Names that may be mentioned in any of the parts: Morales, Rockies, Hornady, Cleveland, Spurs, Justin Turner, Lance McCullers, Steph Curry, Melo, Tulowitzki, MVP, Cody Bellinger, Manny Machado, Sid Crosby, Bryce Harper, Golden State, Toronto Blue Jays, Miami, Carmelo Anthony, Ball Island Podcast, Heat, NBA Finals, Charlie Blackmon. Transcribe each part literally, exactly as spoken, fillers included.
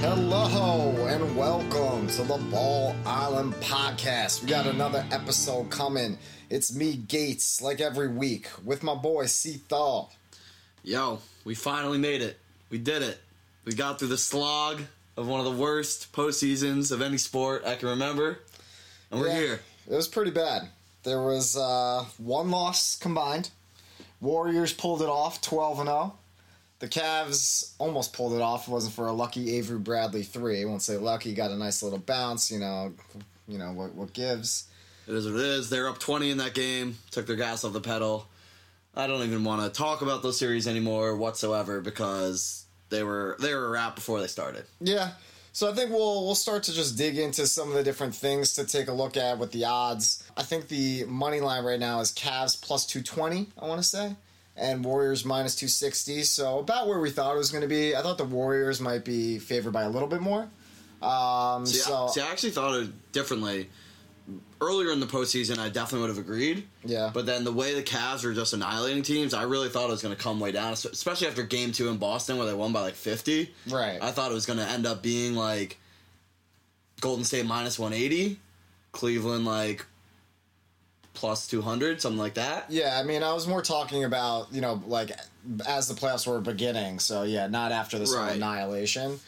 Hello and welcome to the Ball Island Podcast. We got another episode coming. It's me, Gates, like every week, with my boy, C-Thaw. Yo, we finally made it. We did it. We got through the slog of one of the worst postseasons of any sport I can remember, and we're yeah, here. It was pretty bad. There was uh, one loss combined. Warriors pulled it off, twelve and oh. The Cavs almost pulled it off. It wasn't for a lucky Avery Bradley three. I won't say lucky. Got a nice little bounce. You know, you know what, what gives. It is what it is. They're up twenty in that game. Took their gas off the pedal. I don't even want to talk about those series anymore whatsoever because they were they were a wrap before they started. Yeah. So I think we'll we'll start to just dig into some of the different things to take a look at with the odds. I think the money line right now is Cavs plus two twenty. I want to say. And Warriors minus two sixty, so about where we thought it was going to be. I thought the Warriors might be favored by a little bit more. Um, see, so, I, see, I actually thought it differently. Earlier in the postseason, I definitely would have agreed. Yeah. But then the way the Cavs were just annihilating teams, I really thought it was going to come way down, especially after Game two in Boston where they won by like fifty. Right. I thought it was going to end up being like Golden State minus one eighty, Cleveland like plus two hundred, something like that. Yeah, I mean, I was more talking about, you know, like, as the playoffs were beginning. So, yeah, not after this right. annihilation.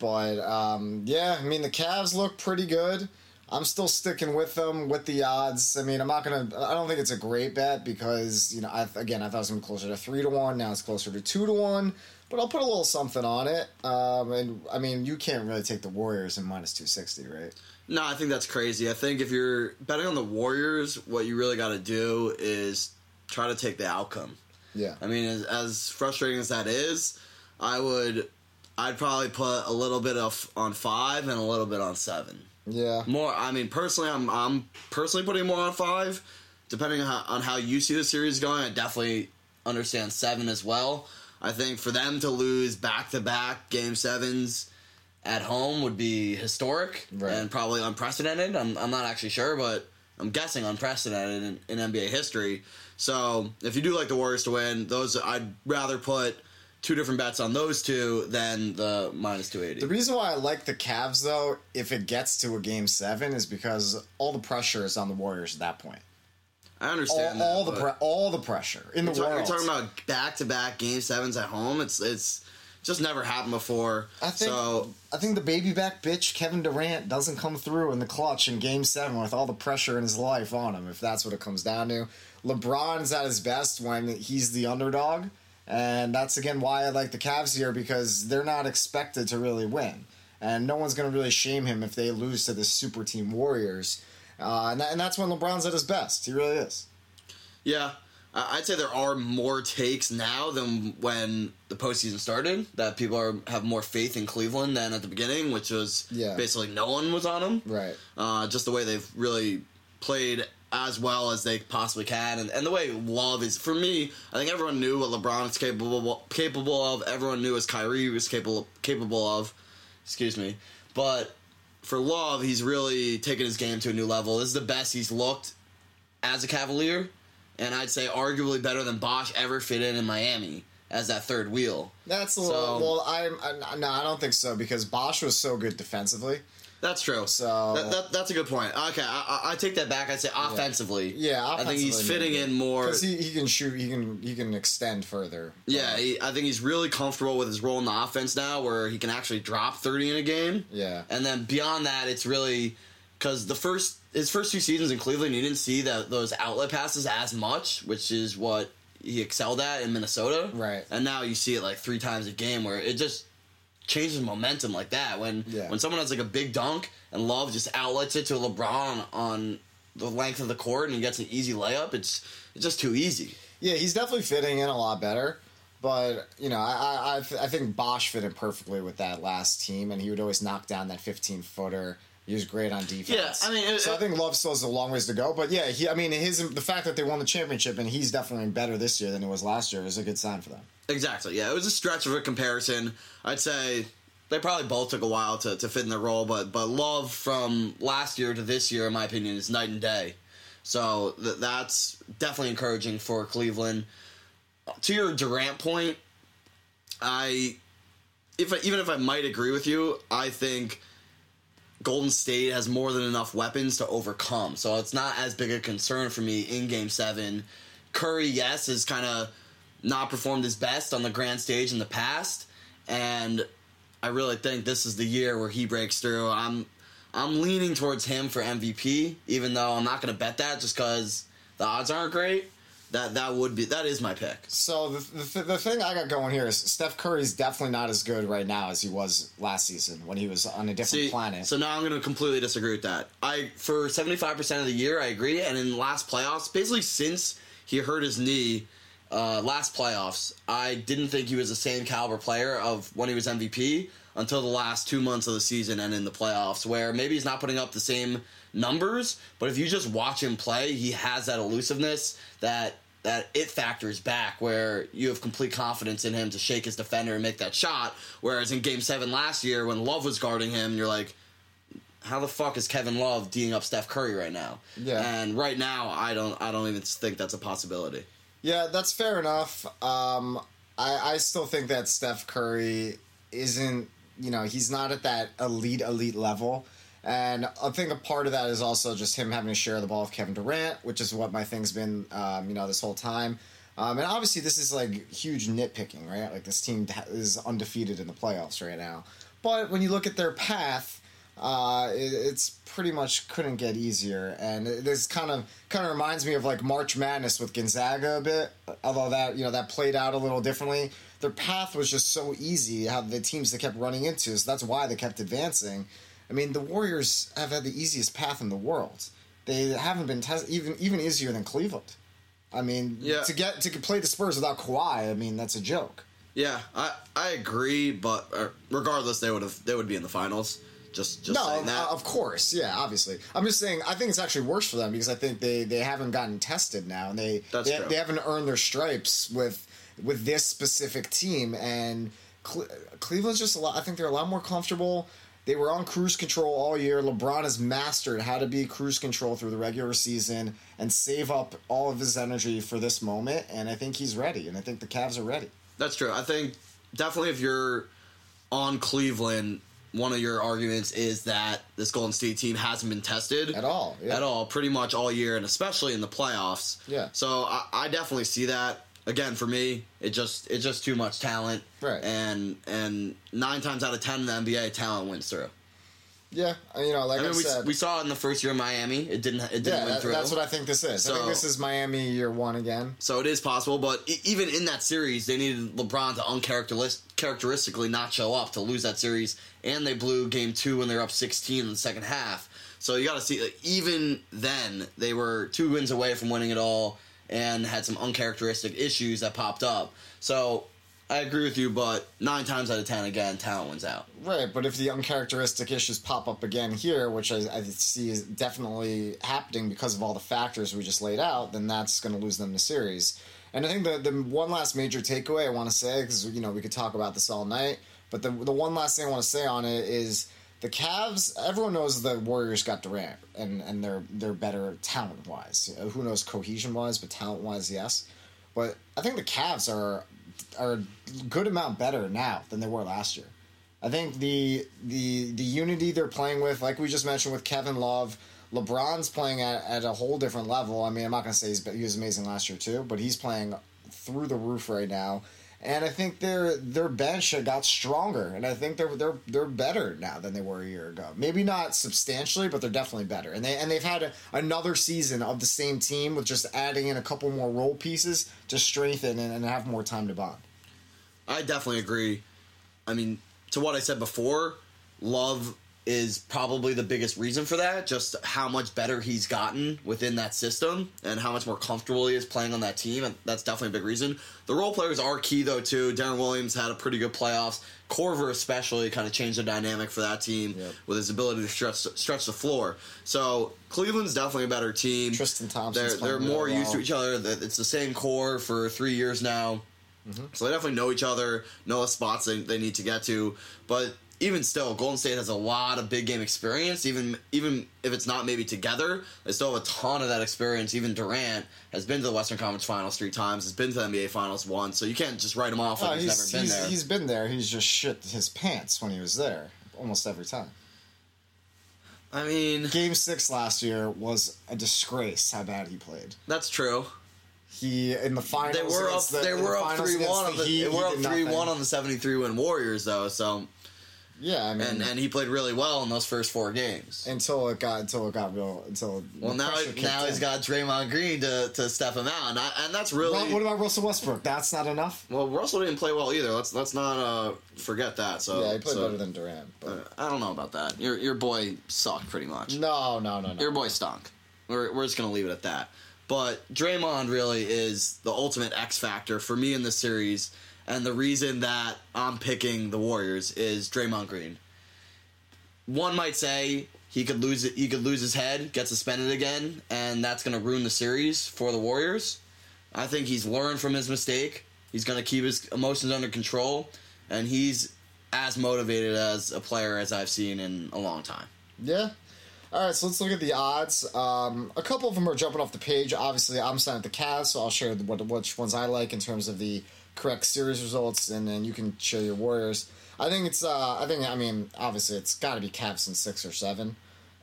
But, um, yeah, I mean, the Cavs look pretty good. I'm still sticking with them with the odds. I mean, I'm not going to... I don't think it's a great bet because, you know, I again, I thought it was going to be closer to three to one. Now it's closer to two to one. But I'll put a little something on it. Um, and, I mean, you can't really take the Warriors in minus two sixty, right? No, I think that's crazy. I think if you're betting on the Warriors, what you really got to do is try to take the outcome. Yeah. I mean, as, as frustrating as that is, I would, I'd probably put a little bit of on five and a little bit on seven. Yeah. More. I mean, personally, I'm I'm personally putting more on five. Depending on how, on how you see the series going, I definitely understand seven as well. I think for them to lose back-to-back game sevens at home would be historic right. and probably unprecedented. I'm I'm not actually sure, but I'm guessing unprecedented in, in N B A history. So if you do like the Warriors to win, those I'd rather put two different bets on those two than the minus two eighty. The reason why I like the Cavs, though, if it gets to a game seven, is because all the pressure is on the Warriors at that point. I understand all, that, all the pre- all the pressure in the world. You're talking about back-to-back game sevens at home. It's it's. Just never happened before. I think so, I think the baby back bitch Kevin Durant doesn't come through in the clutch in Game Seven with all the pressure in his life on him. If that's what it comes down to, LeBron's at his best when he's the underdog, and that's again why I like the Cavs here because they're not expected to really win, and no one's going to really shame him if they lose to the super team Warriors, uh, and, that, and that's when LeBron's at his best. He really is. Yeah. I'd say there are more takes now than when the postseason started, that people are have more faith in Cleveland than at the beginning, which was yeah. basically no one was on them. Right. Uh, just the way they've really played as well as they possibly can. And, and the way Love is, for me, I think everyone knew what LeBron is capable capable of. Everyone knew what Kyrie was capable, capable of. Excuse me. But for Love, he's really taken his game to a new level. This is the best he's looked as a Cavalier. And I'd say arguably better than Bosh ever fit in in Miami as that third wheel. That's a little... So, well, I, I, no, I don't think so, because Bosh was so good defensively. That's true. So that, that, That's a good point. Okay, I, I take that back. I'd say offensively. Yeah, yeah offensively. I think he's fitting maybe. in more... Because he, he can shoot, he can he can extend further. Yeah, he, I think he's really comfortable with his role in the offense now, where he can actually drop thirty in a game. Yeah. And then beyond that, it's really... Because the first his first two seasons in Cleveland, you didn't see that those outlet passes as much, which is what he excelled at in Minnesota. Right. And now you see it like three times a game where it just changes momentum like that. When yeah. when someone has like a big dunk and Love just outlets it to LeBron on the length of the court and he gets an easy layup, it's it's just too easy. Yeah, he's definitely fitting in a lot better. But, you know, I, I, I think Bosh fit in perfectly with that last team, and he would always knock down that fifteen-footer. He was great on defense. Yeah, I mean, it, so I think Love still has a long ways to go. But yeah, he, I mean, his the fact that they won the championship and he's definitely better this year than he was last year is a good sign for them. Exactly. Yeah, it was a stretch of a comparison. I'd say they probably both took a while to, to fit in their role, but but Love from last year to this year, in my opinion, is night and day. So th- that's definitely encouraging for Cleveland. To your Durant point, I if I, even if I might agree with you, I think Golden State has more than enough weapons to overcome. So it's not as big a concern for me in Game seven. Curry, yes, has kind of not performed his best on the grand stage in the past, and I really think this is the year where he breaks through. I'm I'm leaning towards him for M V P, even though I'm not going to bet that just because the odds aren't great. That that would be that is my pick. So the, the th- the thing I got going here is Steph Curry's definitely not as good right now as he was last season when he was on a different See, planet. So now I'm going to completely disagree with that. I for seventy-five percent of the year I agree, and in last playoffs, basically since he hurt his knee uh, last playoffs, I didn't think he was the same caliber player of when he was M V P until the last two months of the season and in the playoffs, where maybe he's not putting up the same numbers, but if you just watch him play, he has that elusiveness, that that it factors back, where you have complete confidence in him to shake his defender and make that shot. Whereas in Game seven last year, when Love was guarding him, you're like, how the fuck is Kevin Love D'ing up Steph Curry right now? Yeah. And right now, I don't I don't even think that's a possibility. Yeah, that's fair enough. Um, I, I still think that Steph Curry isn't, you know, he's not at that elite, elite level. And I think a part of that is also just him having to share the ball with Kevin Durant, which is what my thing's been, um, you know, this whole time. Um, and obviously this is, like, huge nitpicking, right? Like, this team is undefeated in the playoffs right now. But when you look at their path, uh, it, it's pretty much couldn't get easier. And it, this kind of kind of reminds me of, like, March Madness with Gonzaga a bit, although that, you know, that played out a little differently. Their path was just so easy, how the teams they kept running into, so that's why they kept advancing. I mean, the Warriors have had the easiest path in the world. They haven't been test- even even easier than Cleveland. I mean, yeah. to get to play the Spurs without Kawhi, I mean, that's a joke. Yeah, I, I agree, but regardless, they would have they would be in the finals. Just just no, saying that. Uh, of course, yeah, obviously. I'm just saying I think it's actually worse for them because I think they, they haven't gotten tested now, and they that's they, true. they haven't earned their stripes with with this specific team. And Cle- Cleveland's just a lot. I think they're a lot more comfortable. They were on cruise control all year. LeBron has mastered how to be cruise control through the regular season and save up all of his energy for this moment, and I think he's ready, and I think the Cavs are ready. That's true. I think definitely if you're on Cleveland, one of your arguments is that this Golden State team hasn't been tested. At all. Yeah. At all, pretty much all year, and especially in the playoffs. Yeah. So I, I definitely see that. Again, for me, it just it's just too much talent, right? And and nine times out of ten in the N B A, talent wins through. Yeah, you know, like I, mean, I we, said, we saw it in the first year in Miami. It didn't it didn't yeah, win that, through. That's what I think this is. So, I think this is Miami year one again. So it is possible, but even in that series, they needed LeBron to uncharacteristically not show up to lose that series, and they blew Game Two when they were up sixteen in the second half. So you got to see, like, even then, they were two wins away from winning it all. And had some uncharacteristic issues that popped up. So I agree with you, but nine times out of ten, again, talent wins out. Right, but if the uncharacteristic issues pop up again here, which I, I see is definitely happening because of all the factors we just laid out, then that's going to lose them the series. And I think the, the one last major takeaway I want to say, because, you know, we could talk about this all night, but the, the one last thing I want to say on it is the Cavs, everyone knows the Warriors got Durant, and, and they're they're better talent-wise. You know, who knows cohesion-wise, but talent-wise, yes. But I think the Cavs are are a good amount better now than they were last year. I think the the the unity they're playing with, like we just mentioned with Kevin Love, LeBron's playing at, at a whole different level. I mean, I'm not going to say he's, he was amazing last year too, but he's playing through the roof right now. And I think their their bench got stronger, and I think they're they're they're better now than they were a year ago. Maybe not substantially, but they're definitely better. And they and they've had a, another season of the same team with just adding in a couple more role pieces to strengthen and, and have more time to bond. I definitely agree. I mean, to what I said before, Love is probably the biggest reason for that, just how much better he's gotten within that system and how much more comfortable he is playing on that team, and that's definitely a big reason. The role players are key, though, too. Deron Williams had a pretty good playoffs. Korver especially kind of changed the dynamic for that team yep. with his ability to stretch, stretch the floor. So Cleveland's definitely a better team. Tristan Thompson's They're, they're more really used well. to each other. It's the same core for three years now. Mm-hmm. So they definitely know each other, know the spots they, they need to get to. But even still, Golden State has a lot of big game experience. Even even if it's not maybe together, they still have a ton of that experience. Even Durant has been to the Western Conference Finals three times. Has been to the N B A Finals once. So you can't just write him off like oh, he's, he's never he's, been there. He's been there. He's just shit his pants when he was there almost every time. I mean... Game six last year was a disgrace how bad he played. That's true. He, in the finals... They were up three one on the seventy-three win Warriors, though, so... Yeah, I mean... And, and he played really well in those first four games. Until it got... Until it got real... Until... Well, now, it, now he's got Draymond Green to, to step him out, and, I, and that's really... What, what about Russell Westbrook? That's not enough? Well, Russell didn't play well either. Let's let's not uh, forget that, so... Yeah, he played so, better than Durant, but... I don't know about that. Your your boy sucked, pretty much. No, no, no, no. Your boy stunk. We're, we're just going to leave it at that. But Draymond really is the ultimate X factor for me in this series... And the reason that I'm picking the Warriors is Draymond Green. One might say he could lose it, he could lose his head, get suspended again, and that's going to ruin the series for the Warriors. I think he's learned from his mistake. He's going to keep his emotions under control, and he's as motivated as a player as I've seen in a long time. Yeah. All right, so let's look at the odds. Um, a couple of them are jumping off the page. Obviously, I'm signing with the Cavs, so I'll share what, which ones I like in terms of the correct series results, and then you can share your Warriors. I think it's, uh, I think, I mean, obviously it's got to be Cavs in six or seven,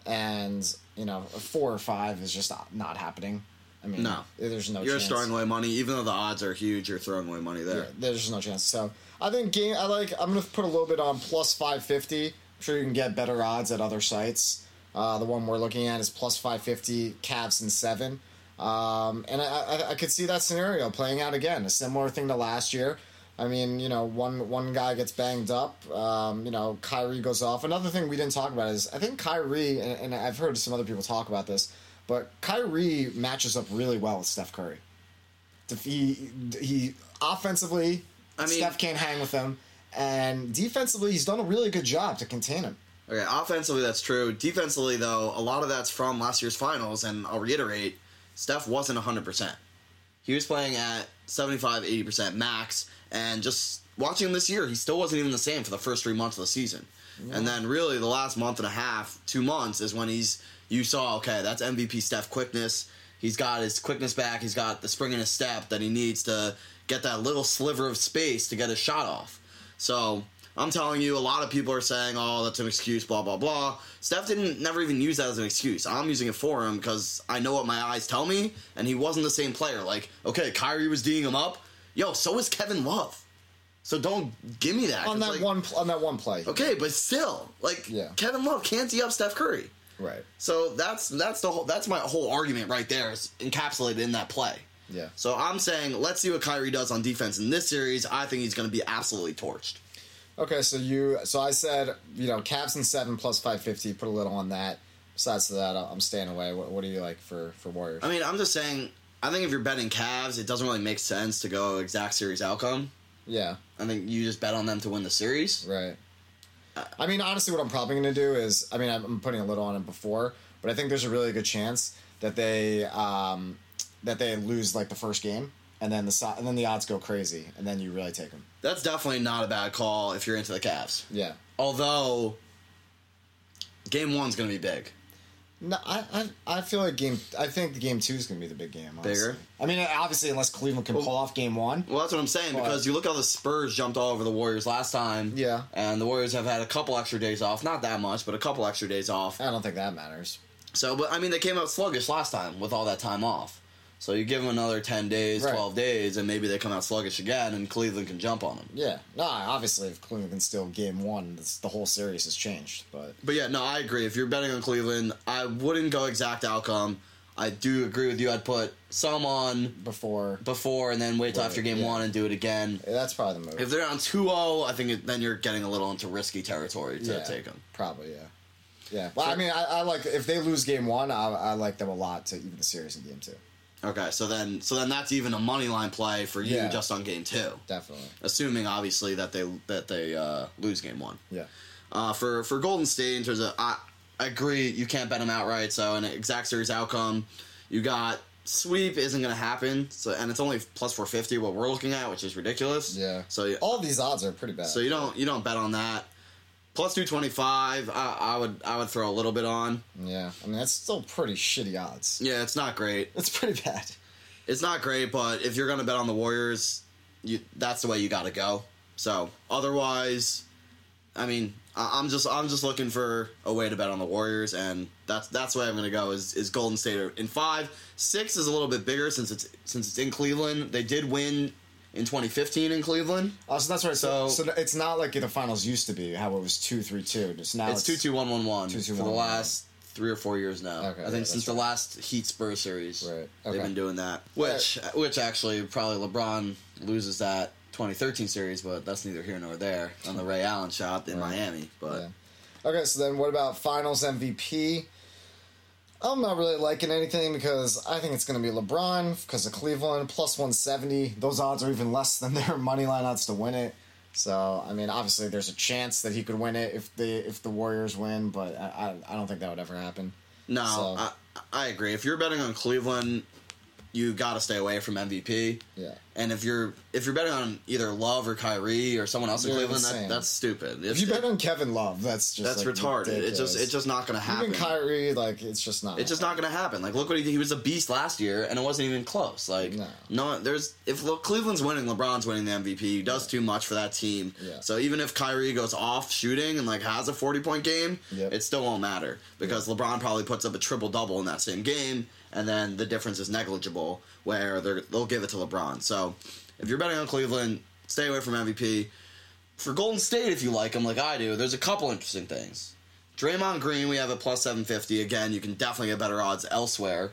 and, you know, four or five is just not, not happening. I mean, no. There's no you're chance. You're throwing away money. Even though the odds are huge, you're throwing away money there. Yeah, there's just no chance. So, I think game, I like, I'm going to put a little bit on plus five fifty. I'm sure you can get better odds at other sites. Uh, the one we're looking at is plus five fifty, Cavs in seven. Um, and I, I, I could see that scenario playing out again, a similar thing to last year. I mean, you know, one one guy gets banged up, um, you know, Kyrie goes off. Another thing we didn't talk about is I think Kyrie, and, and I've heard some other people talk about this, but Kyrie matches up really well with Steph Curry. He, he offensively, I mean, Steph can't hang with him, and defensively he's done a really good job to contain him. Okay, offensively that's true. Defensively, though, a lot of that's from last year's finals, and I'll reiterate, Steph wasn't one hundred percent. He was playing at seventy-five, eighty percent max, and just watching him this year, he still wasn't even the same for the first three months of the season. Yeah. And then really the last month and a half, two months, is when he's you saw, okay, that's M V P Steph quickness. He's got his quickness back. He's got the spring in his step that he needs to get that little sliver of space to get his shot off. So I'm telling you, a lot of people are saying, oh, that's an excuse, blah, blah, blah. Steph didn't never even use that as an excuse. I'm using it for him because I know what my eyes tell me, and he wasn't the same player. Like, okay, Kyrie was D'ing him up. Yo, so is Kevin Love. So don't give me that. On that, like, one, on that one play. Okay, but still, like, yeah. Kevin Love can't D up Steph Curry. Right. So that's that's the whole, that's my whole argument right there is encapsulated in that play. Yeah. So I'm saying let's see what Kyrie does on defense in this series. I think he's going to be absolutely torched. Okay, so you, so I said, you know, Cavs in seven plus five fifty, put a little on that. Besides that, I'm staying away. What, what do you like for, for Warriors? I mean, I'm just saying, I think if you're betting Cavs, it doesn't really make sense to go exact series outcome. Yeah. I think you just bet on them to win the series. Right. Uh, I mean, honestly, what I'm probably going to do is, I mean, I'm putting a little on it before, but I think there's a really good chance that they, um, that they lose, like, the first game. And then the and then the odds go crazy, and then you really take them. That's definitely not a bad call if you're into the Cavs. Yeah. Although, game one's going to be big. No, I, I I feel like game. I think game two is going to be the big game. Honestly. Bigger. I mean, obviously, unless Cleveland can well, pull off game one. Well, that's what I'm saying but, because you look how the Spurs jumped all over the Warriors last time. Yeah. And the Warriors have had a couple extra days off. Not that much, but a couple extra days off. I don't think that matters. So, but I mean, they came out sluggish last time with all that time off. So you give them another ten days, right. twelve days, and maybe they come out sluggish again, and Cleveland can jump on them. Yeah. No, obviously, if Cleveland can steal game one, this, the whole series has changed. But but yeah, no, I agree. If you're betting on Cleveland, I wouldn't go exact outcome. I do agree with you. I'd put some on before, before and then wait till right. after game yeah. one and do it again. Yeah, that's probably the move. If they're down two oh, I think it, then you're getting a little into risky territory to yeah, take them. Probably, yeah. Yeah. Well, so, I mean, I, I like if they lose game one, I, I like them a lot to even the series in game two. Okay, so then so then that's even a money line play for you yeah, just on game two. Definitely. Assuming, obviously, that they that they uh, lose game one. Yeah. Uh, for, for Golden State, in terms of, I, I agree, you can't bet them outright, so an exact series outcome, you got sweep isn't going to happen, so and it's only plus four fifty what we're looking at, which is ridiculous. Yeah. So you, all these odds are pretty bad. So you don't you don't bet on that. Plus two twenty-five, I, I would I would throw a little bit on. Yeah, I mean, that's still pretty shitty odds. Yeah, it's not great. It's pretty bad. It's not great, but if you're going to bet on the Warriors, you, that's the way you got to go. So, otherwise, I mean, I, I'm just I'm just looking for a way to bet on the Warriors, and that's that's the way I'm going to go is, is Golden State in five. Six is a little bit bigger since it's since it's in Cleveland. They did win in twenty fifteen in Cleveland. Oh, so that's right. So, so, so it's not like the finals used to be, how it was two three two. Just now it's two two one one one for the last three or four years now. Okay, I think yeah, since right. the last Heat Spurs series, right. okay. they've been doing that. Which, right. which actually, probably LeBron loses that twenty thirteen series, but that's neither here nor there on the Ray Allen shot in right. Miami. But yeah. Okay, so then what about finals M V P? I'm not really liking anything because I think it's going to be LeBron because of Cleveland, plus one seventy. Those odds are even less than their money line odds to win it. So, I mean, obviously there's a chance that he could win it if the if the Warriors win, but I, I don't think that would ever happen. No, so. I, I agree. If you're betting on Cleveland, you got to stay away from M V P. Yeah. And if you're if you're betting on either Love or Kyrie or someone else in Cleveland, that, that's stupid. If, if you bet on Kevin Love, that's just that's like retarded. Ridiculous. It's just it's just not going to happen. Even Kyrie, like it's just not. It's just not going to happen. Like look what he did. He was a beast last year, and it wasn't even close. Like no, no there's if look, Cleveland's winning, LeBron's winning the M V P. He does too much for that team. Yeah. So even if Kyrie goes off shooting and like has a forty point game, yep. it still won't matter because yep. LeBron probably puts up a triple double in that same game, and then the difference is negligible where they'll give it to LeBron. So. If you're betting on Cleveland, stay away from M V P. For Golden State, if you like them like I do, there's a couple interesting things. Draymond Green, we have a plus seven fifty. Again, you can definitely get better odds elsewhere.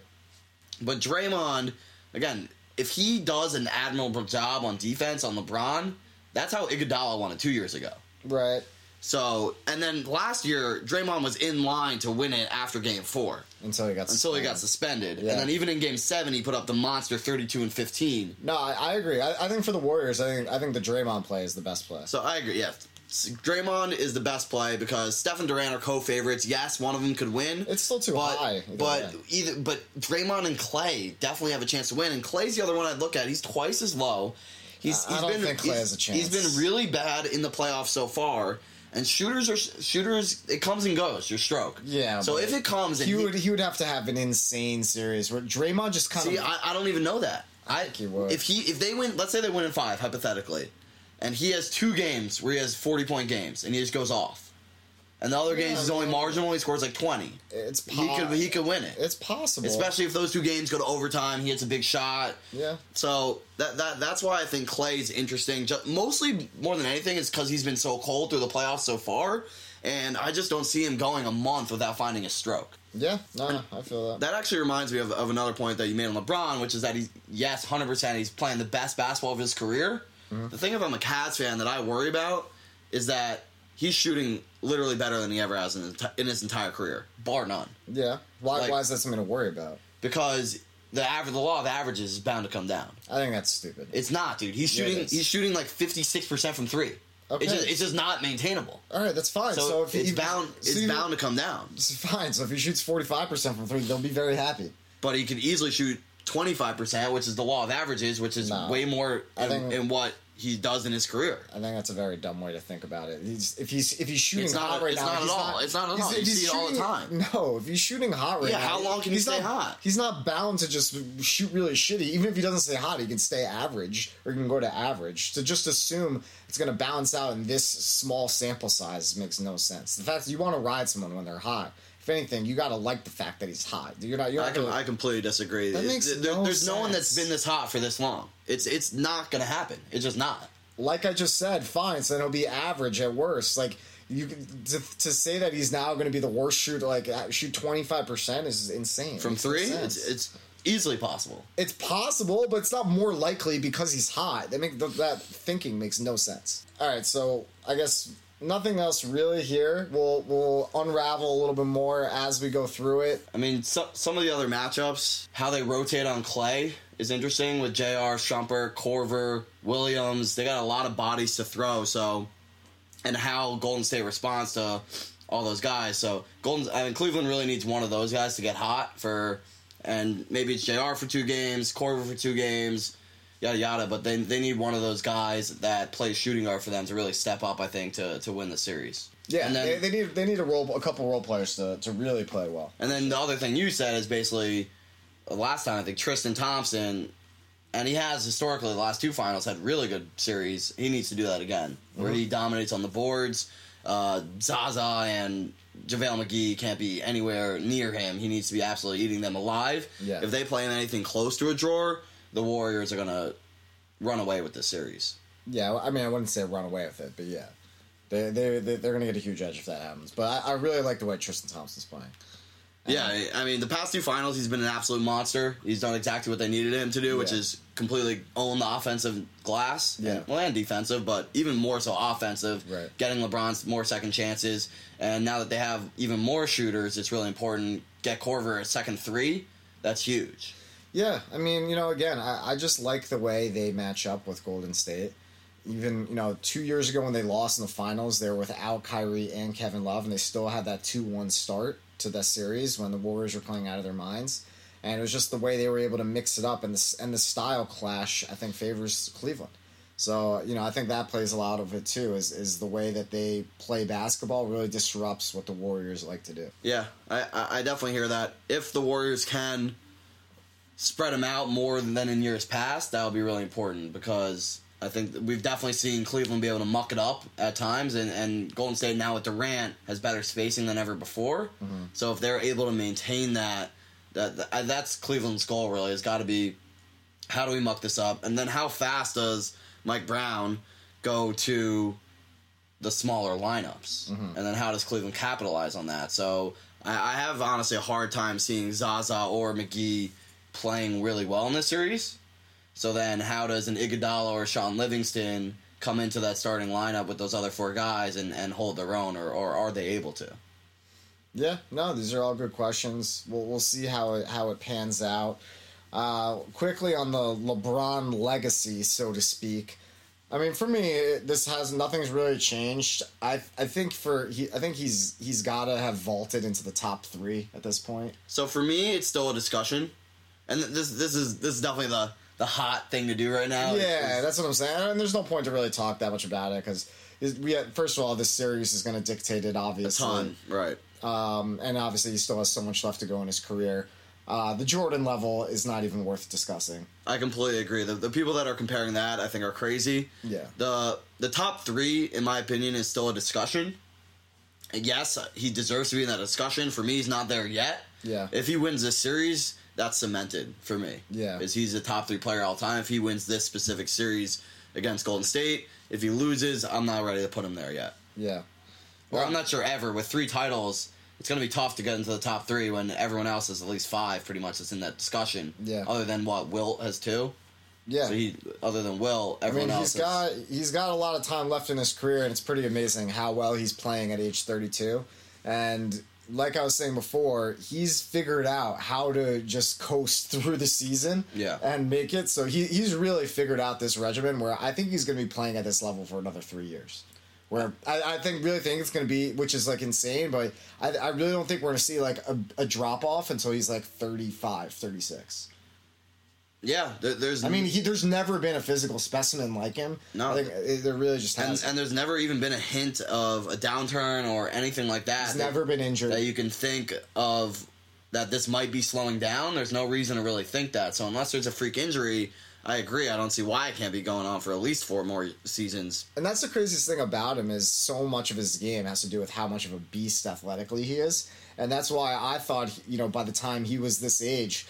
But Draymond, again, if he does an admirable job on defense on LeBron, that's how Iguodala won it two years ago. Right. So, and then last year, Draymond was in line to win it after Game Four until he got until suspended. he got suspended, yeah. And then even in Game Seven, he put up the monster thirty-two and fifteen. No, I, I agree. I, I think for the Warriors, I think I think the Draymond play is the best play. So I agree. Yeah, Draymond is the best play because Steph and Durant are co-favorites. Yes, one of them could win. It's still too but, high, but either but Draymond and Klay definitely have a chance to win, and Klay's the other one I'd look at. He's twice as low. He's, I, he's I don't been, think Klay has a chance. He's been really bad in the playoffs so far. And shooters are shooters. It comes and goes. Your stroke. Yeah. So if it comes, he and would he, he would have to have an insane series where Draymond just kind of. See, I, I don't even know that. I, I think he would. If he if they win, let's say they win in five hypothetically, and he has two games where he has forty point games and he just goes off, and the other yeah, games is only marginal. He scores like twenty. It's possible. he could he could win it. It's possible, especially if those two games go to overtime. He hits a big shot. Yeah. So. That, that that's why I think Klay's interesting. Just, mostly, more than anything, is because he's been so cold through the playoffs so far, and I just don't see him going a month without finding a stroke. Yeah, no, and I feel that. That actually reminds me of, of another point that you made on LeBron, which is that he's, yes, one hundred percent, he's playing the best basketball of his career. Mm-hmm. The thing about a Cavs fan that I worry about is that he's shooting literally better than he ever has in, in his entire career, bar none. Yeah, why, like, why is that something to worry about? Because... The average, the law of averages is bound to come down. I think that's stupid. It's not, dude. He's shooting. Yeah, he's shooting like fifty-six percent from three. Okay. It's just, it's just not maintainable. All right, that's fine. So, so if it's he, bound, so it's bound to come down. It's fine. So if he shoots forty-five percent from three, they'll be very happy. But he could easily shoot twenty-five percent, which is the law of averages, which is no, way more in, think, in what he does in his career. I think that's a very dumb way to think about it. He's, if he's if he's shooting it's not, hot right it's now, not at all. Not, it's not at all. You see it all the time. No, if he's shooting hot right yeah, now, how long can he stay not, hot? He's not bound to just shoot really shitty. Even if he doesn't stay hot, he can stay average or he can go to average. To just assume it's going to balance out in this small sample size makes no sense. The fact that you want to ride someone when they're hot. If anything, you gotta like the fact that he's hot. You're not. You're not I, can, gonna, I completely disagree. That makes it, there, no there's sense. No one that's been this hot for this long. It's it's not gonna happen. It's just not. Like I just said, fine. So then he'll be average at worst. Like you to, to say that he's now gonna be the worst shooter, like shoot twenty-five percent is insane. From three, no it's it's easily possible. It's possible, but it's not more likely because he's hot. That make that thinking makes no sense. All right, so I guess. Nothing else really here. We'll we'll unravel a little bit more as we go through it. I mean, so, some of the other matchups, how they rotate on Klay is interesting with J R, Shumpert, Korver, Williams. They got a lot of bodies to throw, so and how Golden State responds to all those guys. So Golden, I mean, Cleveland really needs one of those guys to get hot for, and maybe it's J R for two games, Korver for two games. yada yada. But they they need one of those guys that plays shooting guard for them to really step up, I think, to, to win the series. Yeah, and then, they, they need they need a role a couple role players to, to really play well. And then the other thing you said is basically last time I think Tristan Thompson, and he has historically the last two finals had really good series. He needs to do that again, where mm-hmm. he dominates on the boards. Uh, Zaza and JaVale McGee can't be anywhere near him. He needs to be absolutely eating them alive. Yeah. If they play in anything close to a draw, the Warriors are going to run away with this series. Yeah, I mean, I wouldn't say run away with it, but yeah. They, they, they're going to get a huge edge if that happens. But I, I really like the way Tristan Thompson's playing. Um, yeah, I mean, the past two finals, he's been an absolute monster. He's done exactly what they needed him to do, yeah. which is completely own the offensive glass. Yeah. And, well, and defensive, but even more so offensive. Right. Getting LeBron more second chances. And now that they have even more shooters, it's really important. Get Korver a second three. That's huge. Yeah, I mean, you know, again, I, I just like the way they match up with Golden State. Even, you know, two years ago when they lost in the finals, they were without Kyrie and Kevin Love, and they still had that two one start to that series when the Warriors were playing out of their minds. And it was just the way they were able to mix it up, and the, and the style clash, I think, favors Cleveland. So, you know, I think that plays a lot of it, too, is, is the way that they play basketball really disrupts what the Warriors like to do. Yeah, I, I definitely hear that. If the Warriors can spread them out more than in years past, that would be really important because I think we've definitely seen Cleveland be able to muck it up at times, and, and Golden State now with Durant has better spacing than ever before. Mm-hmm. So if they're able to maintain that, that that's Cleveland's goal really. It's got to be, how do we muck this up? And then how fast does Mike Brown go to the smaller lineups? Mm-hmm. And then how does Cleveland capitalize on that? So I, I have honestly a hard time seeing Zaza or McGee playing really well in this series. So then how does an Iguodala or Sean Livingston come into that starting lineup with those other four guys and, and hold their own, or, or are they able to? Yeah, no, these are all good questions. We'll we'll see how it, how it pans out. Uh, quickly on the LeBron legacy, so to speak. I mean, for me, this has nothing's really changed. I I think for he I think he's he's got to have vaulted into the top three at this point. So for me, it's still a discussion, and this this is this is definitely the. The hot thing to do right now. Yeah, is, that's what I'm saying. And there's no point to really talk that much about it because we, have, first of all, this series is going to dictate it. Obviously, a ton, right? Um, and obviously, he still has so much left to go in his career. Uh, the Jordan level is not even worth discussing. I completely agree. The, the people that are comparing that, I think, are crazy. Yeah. The the top three, in my opinion, is still a discussion. And yes, he deserves to be in that discussion. For me, he's not there yet. Yeah. If he wins this series, that's cemented for me. Yeah. Because he's a top three player all time. If he wins this specific series against Golden State, if he loses, I'm not ready to put him there yet. Yeah. Or well, I'm not sure ever. With three titles, it's going to be tough to get into the top three when everyone else is at least five, pretty much, that's in that discussion. Yeah. Other than what? Wilt has two? Yeah. So he, other than Will, everyone I mean, he's else is... got, he's got a lot of time left in his career, and it's pretty amazing how well he's playing at age thirty-two. And like I was saying before, he's figured out how to just coast through the season yeah. and make it. So he he's really figured out this regimen where I think he's going to be playing at this level for another three years. Where I, I think really think it's going to be, which is like insane, but I, I really don't think we're going to see like a, a drop off until he's like thirty-five, thirty-six. Yeah, there, there's. I mean, he, there's never been a physical specimen like him. No, I think there really just hasn't. And, and there's never even been a hint of a downturn or anything like that. He's that, never been injured that you can think of that this might be slowing down. There's no reason to really think that. So unless there's a freak injury, I agree. I don't see why it can't be going on for at least four more seasons. And that's the craziest thing about him is so much of his game has to do with how much of a beast athletically he is, and that's why I thought you know by the time he was this age,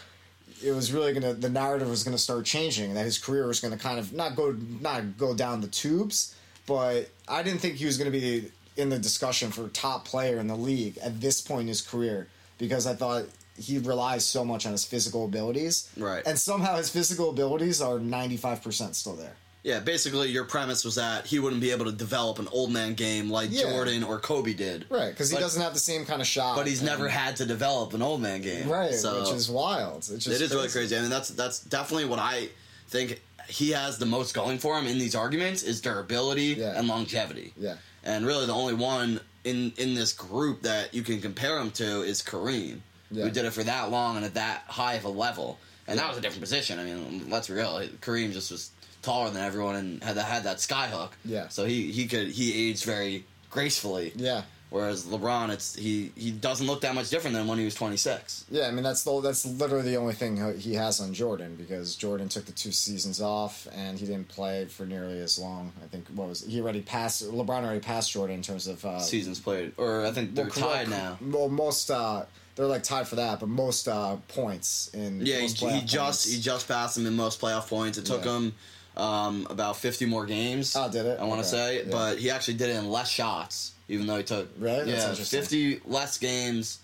it was really going to, the narrative was going to start changing, that his career was going to kind of not go not go down the tubes, but I didn't think he was going to be in the discussion for top player in the league at this point in his career, because I thought he relies so much on his physical abilities. Right. And somehow his physical abilities are ninety-five percent still there. Yeah, basically your premise was that he wouldn't be able to develop an old man game like yeah. Jordan or Kobe did. Right, because he doesn't have the same kind of shot. But he's and, never had to develop an old man game. Right, so which is wild. It's just it crazy. Is really crazy. I mean, that's that's definitely what I think he has the most going for him in these arguments is durability yeah. and longevity. Yeah. And really the only one in, in this group that you can compare him to is Kareem, yeah. who did it for that long and at that high of a level. And that was a different position. I mean, let's be real. Kareem just was taller than everyone and had that, had that sky hook. Yeah. So he, he could he aged very gracefully. Yeah. Whereas LeBron, it's he, he doesn't look that much different than when he was twenty-six. Yeah, I mean, that's the, that's literally the only thing he has on Jordan, because Jordan took the two seasons off and he didn't play for nearly as long. I think what was he already passed LeBron already passed Jordan in terms of uh, seasons played, or I think they're well, tied well, now. Well, most uh, they're like tied for that, but most uh, points in yeah most he, he just points. he just passed him in most playoff points. It took yeah. him um, about fifty more games. Oh, did it? I want to okay. say, yeah. but he actually did it in less shots. Even though he took right? yeah, fifty less games,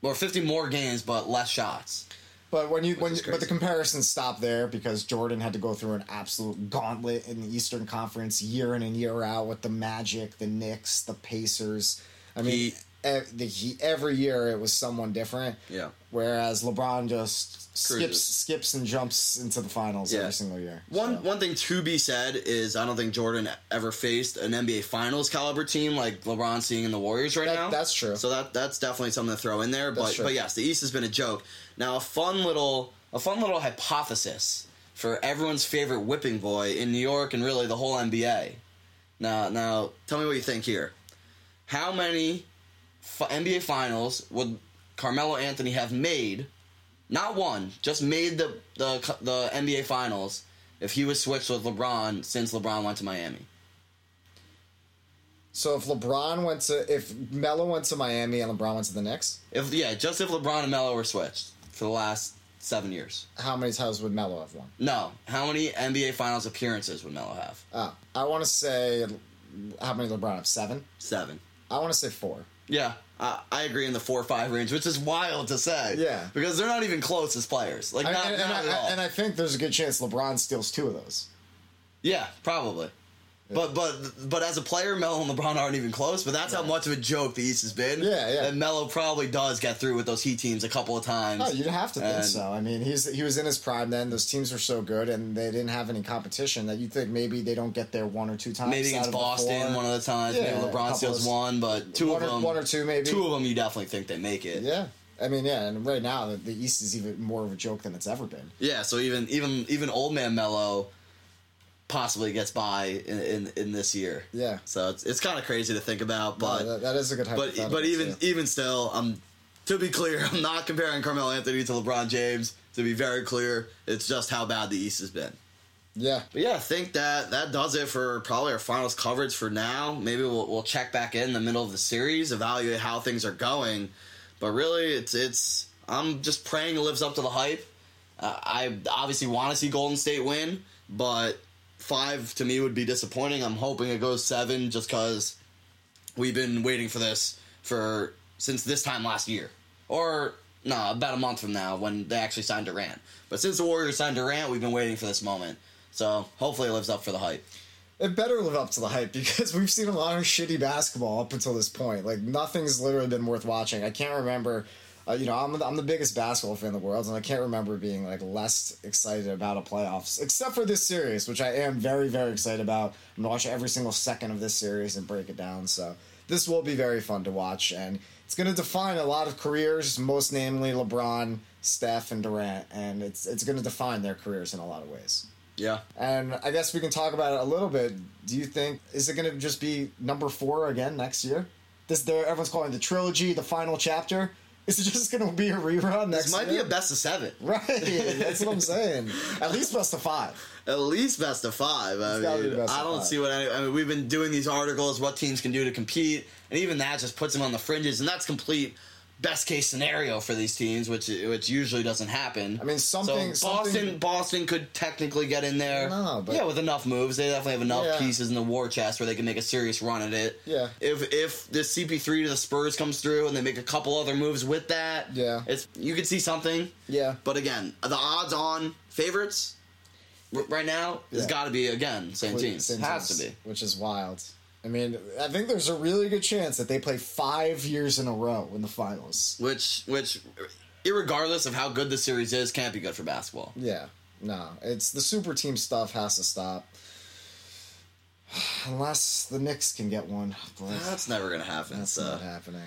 or fifty more games, but less shots. But when you when but the comparisons stop there, because Jordan had to go through an absolute gauntlet in the Eastern Conference year in and year out with the Magic, the Knicks, the Pacers. I mean, he, ev- the, he, every year it was someone different. Yeah. Whereas LeBron just skips, skips and jumps into the finals yeah. every single year. One so. one thing to be said is I don't think Jordan ever faced an N B A Finals caliber team like LeBron's seeing in the Warriors right that, now. That's true. So that that's definitely something to throw in there. That's but true. But yes, the East has been a joke. Now a fun little a fun little hypothesis for everyone's favorite whipping boy in New York and really the whole N B A. Now now tell me what you think here. How many fi- N B A Finals would Carmelo Anthony have made, not one, just made the, the the N B A Finals if he was switched with LeBron since LeBron went to Miami? So if LeBron went to, if Melo went to Miami and LeBron went to the Knicks? If yeah, just if LeBron and Melo were switched for the last seven years. How many times would Melo have won? No. How many N B A Finals appearances would Melo have? Oh, I want to say, how many LeBron have? Seven? Seven. I want to say four. Yeah. Uh, I agree in the four or five range, which is wild to say. Yeah, because they're not even close as players. Like, not, I, and, not and, at I, all. And I think there's a good chance LeBron steals two of those. Yeah, probably. Yeah. But but but as a player, Melo and LeBron aren't even close. But that's yeah. how much of a joke the East has been. Yeah, yeah. And Melo probably does get through with those Heat teams a couple of times. Oh, you'd have to and, think so. I mean, he's he was in his prime then. Those teams were so good, and they didn't have any competition that you think maybe they don't get there one or two times. Maybe against Boston four. one of the times. Yeah, maybe LeBron steals one, but two one of them, or, one or two maybe. Two of them, you definitely think they make it. Yeah. I mean, yeah, and right now the, the East is even more of a joke than it's ever been. Yeah. So even even even old man Melo possibly gets by in, in in this year. Yeah. So it's it's kind of crazy to think about, but no, that, that is a good hypothetical. But but even too. even still, I'm to be clear, I'm not comparing Carmelo Anthony to LeBron James. To be very clear, it's just how bad the East has been. Yeah. But yeah, I think that that does it for probably our finals coverage for now. Maybe we'll we'll check back in the middle of the series, evaluate how things are going. But really, it's it's I'm just praying it lives up to the hype. Uh, I obviously want to see Golden State win, but five to me would be disappointing. I'm hoping it goes seven just because we've been waiting for this for since this time last year. Or, no, nah, about a month from now when they actually signed Durant. But since the Warriors signed Durant, we've been waiting for this moment. So hopefully it lives up for the hype. It better live up to the hype, because we've seen a lot of shitty basketball up until this point. Like, nothing's literally been worth watching. I can't remember... Uh, you know, I'm I'm the biggest basketball fan in the world, and I can't remember being like less excited about a playoffs, except for this series, which I am very, very excited about. I'm gonna watch every single second of this series and break it down. So this will be very fun to watch, and it's gonna define a lot of careers, most namely LeBron, Steph, and Durant, and it's it's gonna define their careers in a lot of ways. Yeah, and I guess we can talk about it a little bit. Do you think is it gonna just be number four again next year? This there everyone's calling it the trilogy, the final chapter. Is it just going to be a rerun next year? This might year? be a best of seven. Right. That's what I'm saying. At least best of five. At least best of five. I it's mean, I don't five. see what any, I mean, we've been doing these articles, what teams can do to compete, and even that just puts them on the fringes, and that's complete best case scenario for these teams, which which usually doesn't happen. I mean, something. So Boston something, Boston could technically get in there. No, but yeah, with enough moves, they definitely have enough yeah. pieces in the war chest where they can make a serious run at it. Yeah. If if this C P three to the Spurs comes through and they make a couple other moves with that, yeah, it's you could see something. Yeah. But again, the odds-on favorites r- right now yeah. has got to be again same Completely teams. Same has teams, to be, which is wild. I mean, I think there's a really good chance that they play five years in a row in the finals. Which, which, irregardless of how good the series is, can't be good for basketball. Yeah. No. It's the super team stuff has to stop. Unless the Knicks can get one. But that's never going to happen. That's so. not happening.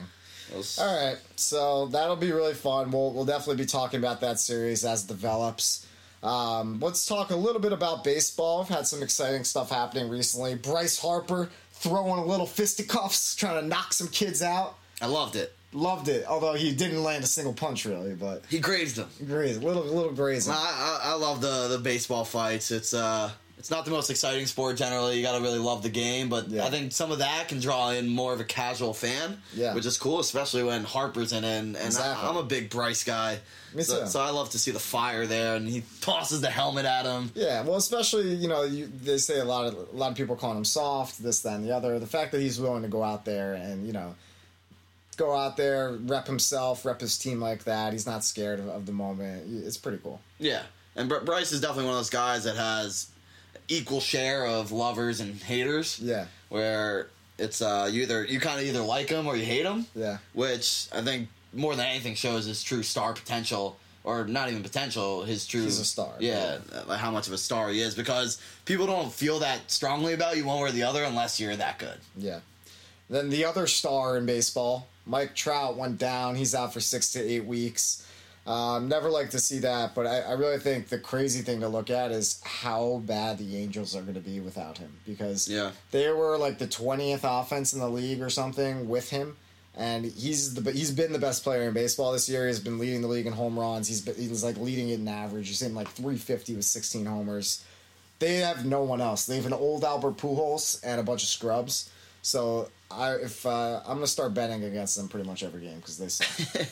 Was... All right, so that'll be really fun. We'll we'll definitely be talking about that series as it develops. Um, let's talk a little bit about baseball. We've had some exciting stuff happening recently. Bryce Harper throwing a little fisticuffs, trying to knock some kids out. I loved it. Loved it, although he didn't land a single punch really, but he grazed them. Grazed, little little grazing. I, I I love the the baseball fights. It's uh it's not the most exciting sport generally. You got to really love the game, but yeah. I think some of that can draw in more of a casual fan, yeah. which is cool, especially when Harper's in it. And, and exactly. I, I'm a big Bryce guy, so, so I love to see the fire there, and he tosses the helmet at him. Yeah, well, especially, you know, you, they say a lot of a lot of people calling him soft, this, that, and the other. The fact that he's willing to go out there and, you know, go out there, rep himself, rep his team like that. He's not scared of, of the moment. It's pretty cool. Yeah, and Br- Bryce is definitely one of those guys that has... equal share of lovers and haters. Yeah. Where it's uh you either you kind of either like him or you hate him. Yeah. Which I think more than anything shows his true star potential, or not even potential, his true. He's a star. Yeah. Right? How much of a star he is, because people don't feel that strongly about you one way or the other unless you're that good. Yeah. Then the other star in baseball, Mike Trout, went down. He's out for six to eight weeks. Um, never like to see that, but I, I really think the crazy thing to look at is how bad the Angels are going to be without him, because yeah. they were like the twentieth offense in the league or something with him, and he's the he's been the best player in baseball this year. He's been leading the league in home runs. He's been, he's like leading it in average. He's in like three fifty with sixteen homers. They have no one else. They have an old Albert Pujols and a bunch of scrubs. So I if uh, I'm gonna start betting against them pretty much every game because they suck.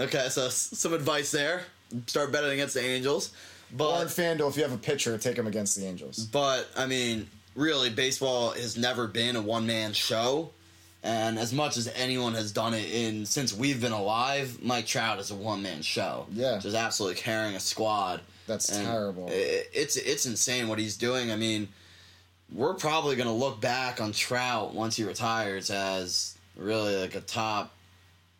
Okay, so s- some advice there: start betting against the Angels. But or in FanDuel, if you have a pitcher, take him against the Angels. But I mean, really, baseball has never been a one-man show, and as much as anyone has done it in since we've been alive, Mike Trout is a one-man show. Yeah, just absolutely carrying a squad. That's and terrible. It, it's it's insane what he's doing. I mean. We're probably going to look back on Trout once he retires as really like a top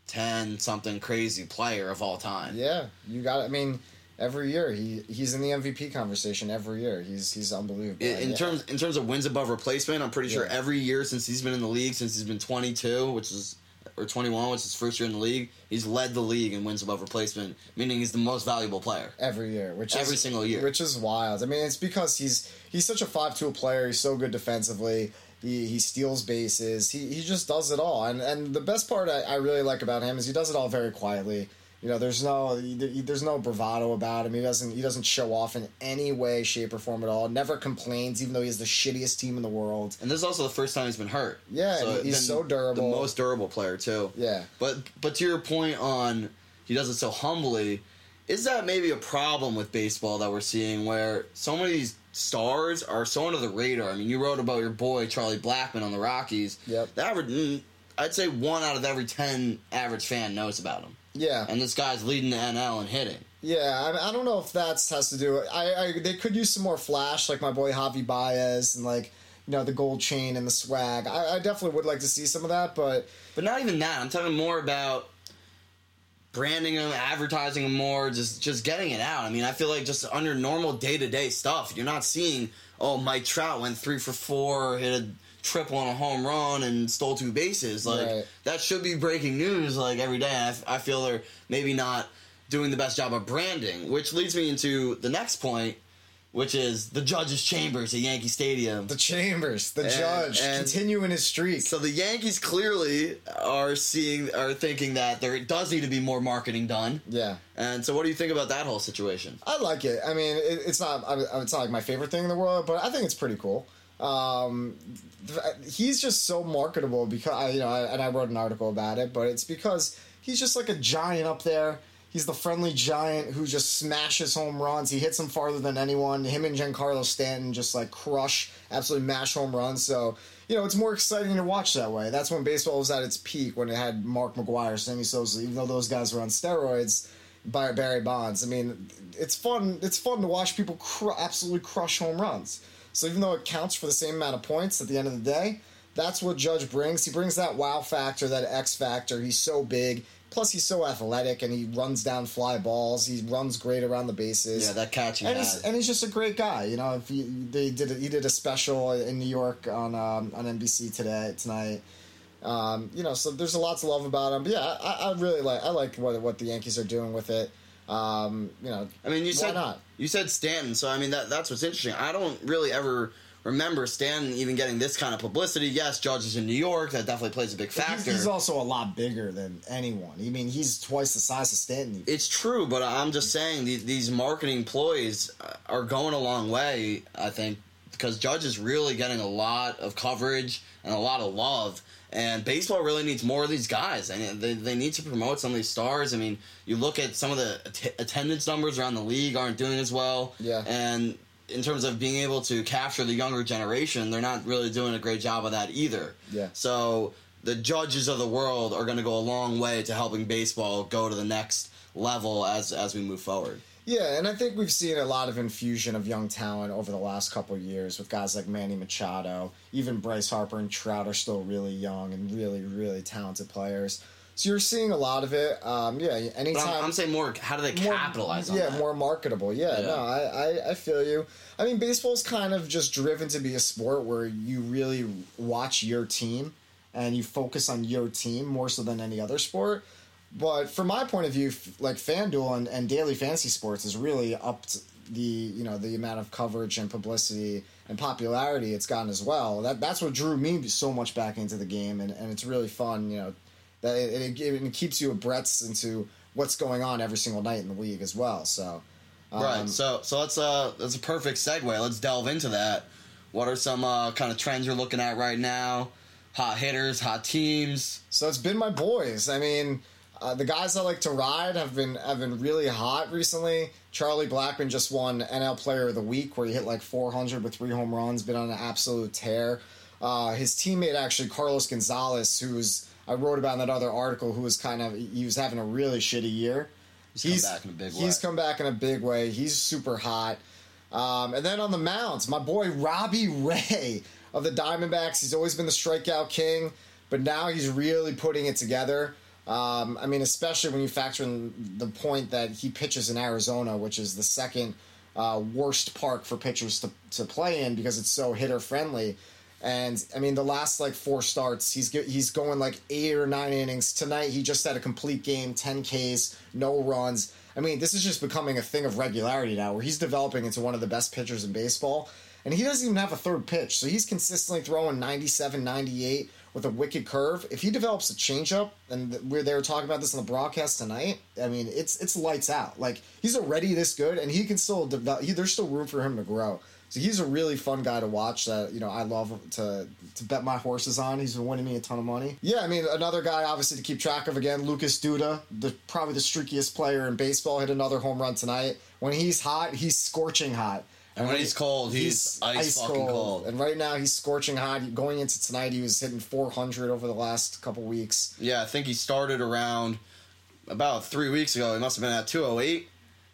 ten something crazy player of all time. Yeah, you got it. I mean, every year he, he's in the M V P conversation every year. He's he's unbelievable. In, in yeah. terms in terms of wins above replacement, I'm pretty sure yeah. every year since he's been in the league, since he's been twenty-two, which is or twenty-one, which is his first year in the league, he's led the league in wins above replacement, meaning he's the most valuable player. Every year. Which Every is, single year. Which is wild. I mean, it's because he's he's such a five-tool player. He's so good defensively. He he steals bases. He he just does it all. And and the best part I, I really like about him is he does it all very quietly. You know, there's no there's no bravado about him. He doesn't he doesn't show off in any way, shape, or form at all. Never complains, even though he has the shittiest team in the world. And this is also the first time he's been hurt. Yeah, so he's so durable. The most durable player too. Yeah. But but to your point on he does it so humbly, is that maybe a problem with baseball that we're seeing where so many of these stars are so under the radar? I mean, you wrote about your boy Charlie Blackmon on the Rockies. Yep. The average, I'd say one out of every ten average fan knows about him. Yeah, and this guy's leading the N L and hitting. Yeah, I, I don't know if that's has to do with... I, I, they could use some more flash, like my boy Javi Baez and, like, you know, the gold chain and the swag. I, I definitely would like to see some of that, but... But not even that. I'm talking more about branding him, advertising him more, just, just getting it out. I mean, I feel like just under normal day-to-day stuff, you're not seeing, oh, Mike Trout went three for four, hit a... triple on a home run and stole two bases. Like right. That should be breaking news like every day. I, f- I feel they're maybe not doing the best job of branding, which leads me into the next point, which is the Judge's chambers at Yankee Stadium. The chambers, the and, Judge, and continuing his streak. So the Yankees clearly are seeing, are thinking that there does need to be more marketing done. Yeah. And so, what do you think about that whole situation? I like it. I mean, it, it's not, it's not like my favorite thing in the world, but I think it's pretty cool. Um, he's just so marketable because, you know, and I wrote an article about it, but it's because he's just like a giant up there. He's the friendly giant who just smashes home runs. He hits them farther than anyone. Him and Giancarlo Stanton just like crush, absolutely mash home runs. So, you know, it's more exciting to watch that way. That's when baseball was at its peak, when it had Mark McGwire, Sammy Sosa, even though those guys were on steroids, by Barry Bonds. I mean, it's fun. It's fun to watch people cr- absolutely crush home runs. So even though it counts for the same amount of points at the end of the day, that's what Judge brings. He brings that wow factor, that X factor. He's so big. Plus, he's so athletic, and he runs down fly balls. He runs great around the bases. Yeah, that catch he and has. He's, and he's just a great guy. You know, if he, they did a, he did a special in New York on um, on N B C today tonight Um, you know, so there's a lot to love about him. But yeah, I, I really like I like what what the Yankees are doing with it. Um, you know, I mean, you why said not? You said Stanton, so I mean that that's what's interesting. I don't really ever remember Stanton even getting this kind of publicity. Yes, Judge is in New York. That definitely plays a big factor. He's, he's also a lot bigger than anyone. I mean, he's twice the size of Stanton. It's true, but I'm just saying these, these marketing ploys are going a long way, I think, because Judge is really getting a lot of coverage and a lot of love. And baseball really needs more of these guys. I mean, they they need to promote some of these stars. I mean, you look at some of the att- attendance numbers around the league aren't doing as well. Yeah. And in terms of being able to capture the younger generation, they're not really doing a great job of that either. Yeah. So the Judges of the world are going to go a long way to helping baseball go to the next level as as we move forward. Yeah, and I think we've seen a lot of infusion of young talent over the last couple of years with guys like Manny Machado. Even Bryce Harper and Trout are still really young and really, really talented players. So you're seeing a lot of it. Um, yeah, anytime. I'm, I'm saying more, how do they capitalize more, on yeah, that? Yeah, more marketable. Yeah, yeah. no, I, I, I feel you. I mean, baseball's kind of just driven to be a sport where you really watch your team and you focus on your team more so than any other sport. But from my point of view, like FanDuel and, and daily fantasy sports has really upped the you know the amount of coverage and publicity and popularity it's gotten as well. That that's what drew me so much back into the game, and, and it's really fun. You know, that it, it, it keeps you abreast into what's going on every single night in the league as well. So, um, right. So so that's a that's a perfect segue. Let's delve into that. What are some uh, kind of trends you're looking at right now? Hot hitters, hot teams. So it's been my boys. I mean. Uh, the guys I like to ride have been have been really hot recently. Charlie Blackmon just won N L Player of the Week, where he hit like four hundred with three home runs, been on an absolute tear. Uh, his teammate, actually, Carlos Gonzalez, who's I wrote about in that other article, who was kind of he was having a really shitty year. He's, he's come back in a big way. He's come back in a big way. He's super hot. Um, and then on the mounds, my boy Robbie Ray of the Diamondbacks. He's always been the strikeout king, but now he's really putting it together. Um, I mean, especially when you factor in the point that he pitches in Arizona, which is the second uh, worst park for pitchers to, to play in because it's so hitter friendly. And I mean, the last like four starts, he's he's going like eight or nine innings. Tonight, he just had a complete game, ten Ks, no runs. I mean, this is just becoming a thing of regularity now, where he's developing into one of the best pitchers in baseball. And he doesn't even have a third pitch, so he's consistently throwing ninety-seven, ninety-eight with a wicked curve. If he develops a changeup, and we're they were talking about this on the broadcast tonight, I mean, it's it's lights out. Like, he's already this good, and he can still develop. He, there's still room for him to grow. So he's a really fun guy to watch that, you know, I love to to bet my horses on. He's been winning me a ton of money. Yeah, I mean, another guy, obviously, to keep track of, again, Lucas Duda, the probably the streakiest player in baseball, hit another home run tonight. When he's hot, he's scorching hot. And when he's cold, he's, he's ice, ice fucking cold. cold. And right now, he's scorching hot. Going into tonight, he was hitting four hundred over the last couple weeks. Yeah, I think he started around about three weeks ago. He must have been at two oh eight,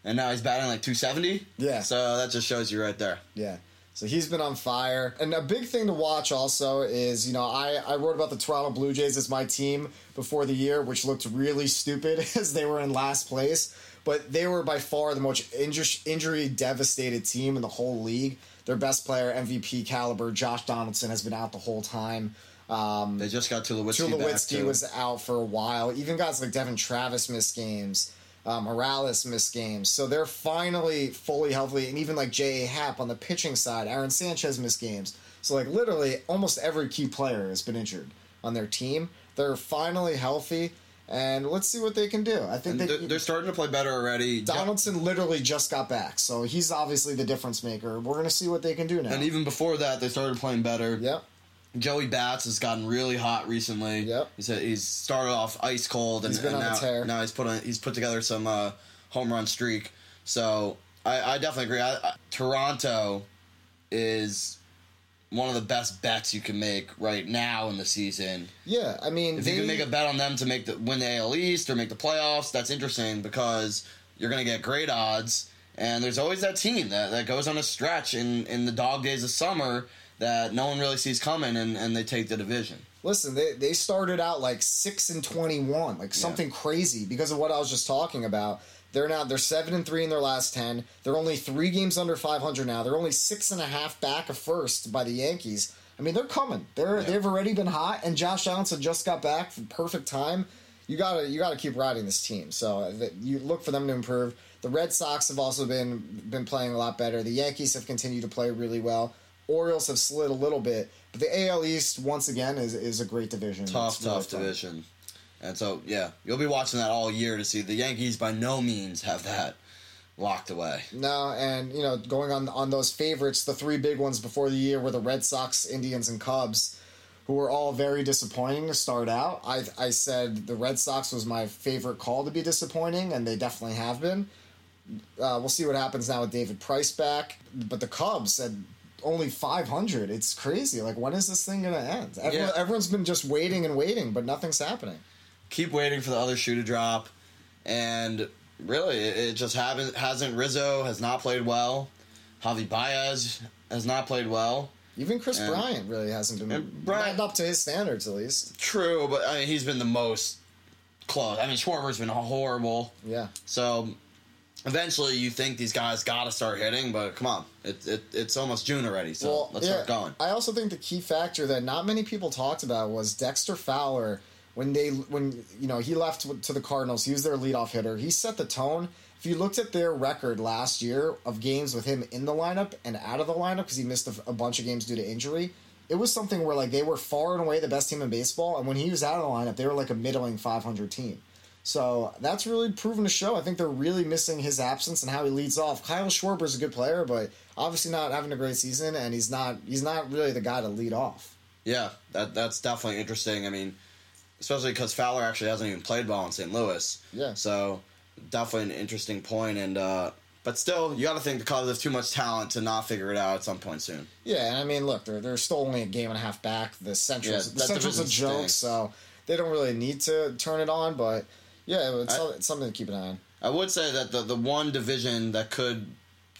and now he's batting like two seventy. Yeah. So that just shows you right there. Yeah. So he's been on fire. And a big thing to watch also is, you know, I, I wrote about the Toronto Blue Jays as my team before the year, which looked really stupid as they were in last place. But they were by far the most inju- injury-devastated team in the whole league. Their best player, M V P caliber, Josh Donaldson, has been out the whole time. Um, they just got Tulowitzki back. Tulowitzki was out for a while. Even guys like Devin Travis missed games. Um, Morales missed games. So they're finally fully healthy. And even like J A. Happ on the pitching side, Aaron Sanchez missed games. So like literally almost every key player has been injured on their team. They're finally healthy. And let's see what they can do. I think they, they're, they're starting to play better already. Donaldson literally just got back, so he's obviously the difference maker. We're going to see what they can do now. And even before that, they started playing better. Yep. Joey Bats has gotten really hot recently. Yep. He's, he's started off ice cold, and, he's been and on now, a tear. now he's put on, he's put together some uh, home run streak. So I, I definitely agree. I, I, Toronto is one of the best bets you can make right now in the season. Yeah, I mean, if they, you can make a bet on them to make the win the A L East or make the playoffs, that's interesting because you're going to get great odds. And there's always that team that, that goes on a stretch in, in the dog days of summer that no one really sees coming, and, and they take the division. Listen, they they started out like six and twenty-one, like something yeah. crazy because of what I was just talking about. They're now they're seven and three in their last ten. They're only three games under five hundred now. They're only six and a half back of first by the Yankees. I mean, they're coming. They're yeah. they've already been hot, and Josh Allenson just got back for perfect time. You gotta you gotta keep riding this team. So that you look for them to improve. The Red Sox have also been been playing a lot better. The Yankees have continued to play really well. Orioles have slid a little bit, but the A L East once again is is a great division. Tough, it's tough really division. And so, yeah, you'll be watching that all year to see the Yankees by no means have that locked away. No, and, you know, going on on those favorites, the three big ones before the year were the Red Sox, Indians, and Cubs, who were all very disappointing to start out. I I said the Red Sox was my favorite call to be disappointing, and they definitely have been. Uh, we'll see what happens now with David Price back. But the Cubs said only five hundred. It's crazy. Like, when is this thing going to end? Everyone, yeah. Everyone's been just waiting and waiting, but nothing's happening. Keep waiting for the other shoe to drop, and really, it just haven't, hasn't. Rizzo has not played well. Javi Baez has not played well. Even Chris and, Bryant really hasn't been Bryant, up to his standards, at least. True, but I mean, he's been the most close. I mean, Schwarber's been horrible. Yeah. So, eventually, you think these guys got to start hitting, but come on, it, it, it's almost June already, so well, let's yeah, start going. I also think the key factor that not many people talked about was Dexter Fowler. When they, when you know, he left to the Cardinals, he was their leadoff hitter. He set the tone. If you looked at their record last year of games with him in the lineup and out of the lineup, because he missed a, a bunch of games due to injury, it was something where like they were far and away the best team in baseball. And when he was out of the lineup, they were like a middling five hundred team. So that's really proven to show. I think they're really missing his absence and how he leads off. Kyle Schwarber's a good player, but obviously not having a great season, and he's not he's not really the guy to lead off. Yeah, that that's definitely interesting. I mean, especially because Fowler actually hasn't even played ball in Saint Louis. Yeah. So, definitely an interesting point. And, uh, but still, you got to think the Cubs have too much talent to not figure it out at some point soon. Yeah, and I mean, look, they're, they're still only a game and a half back. The Central's, yeah, the Central's a joke, stinks. So they don't really need to turn it on. But, yeah, it's, I, it's something to keep an eye on. I would say that the, the one division that could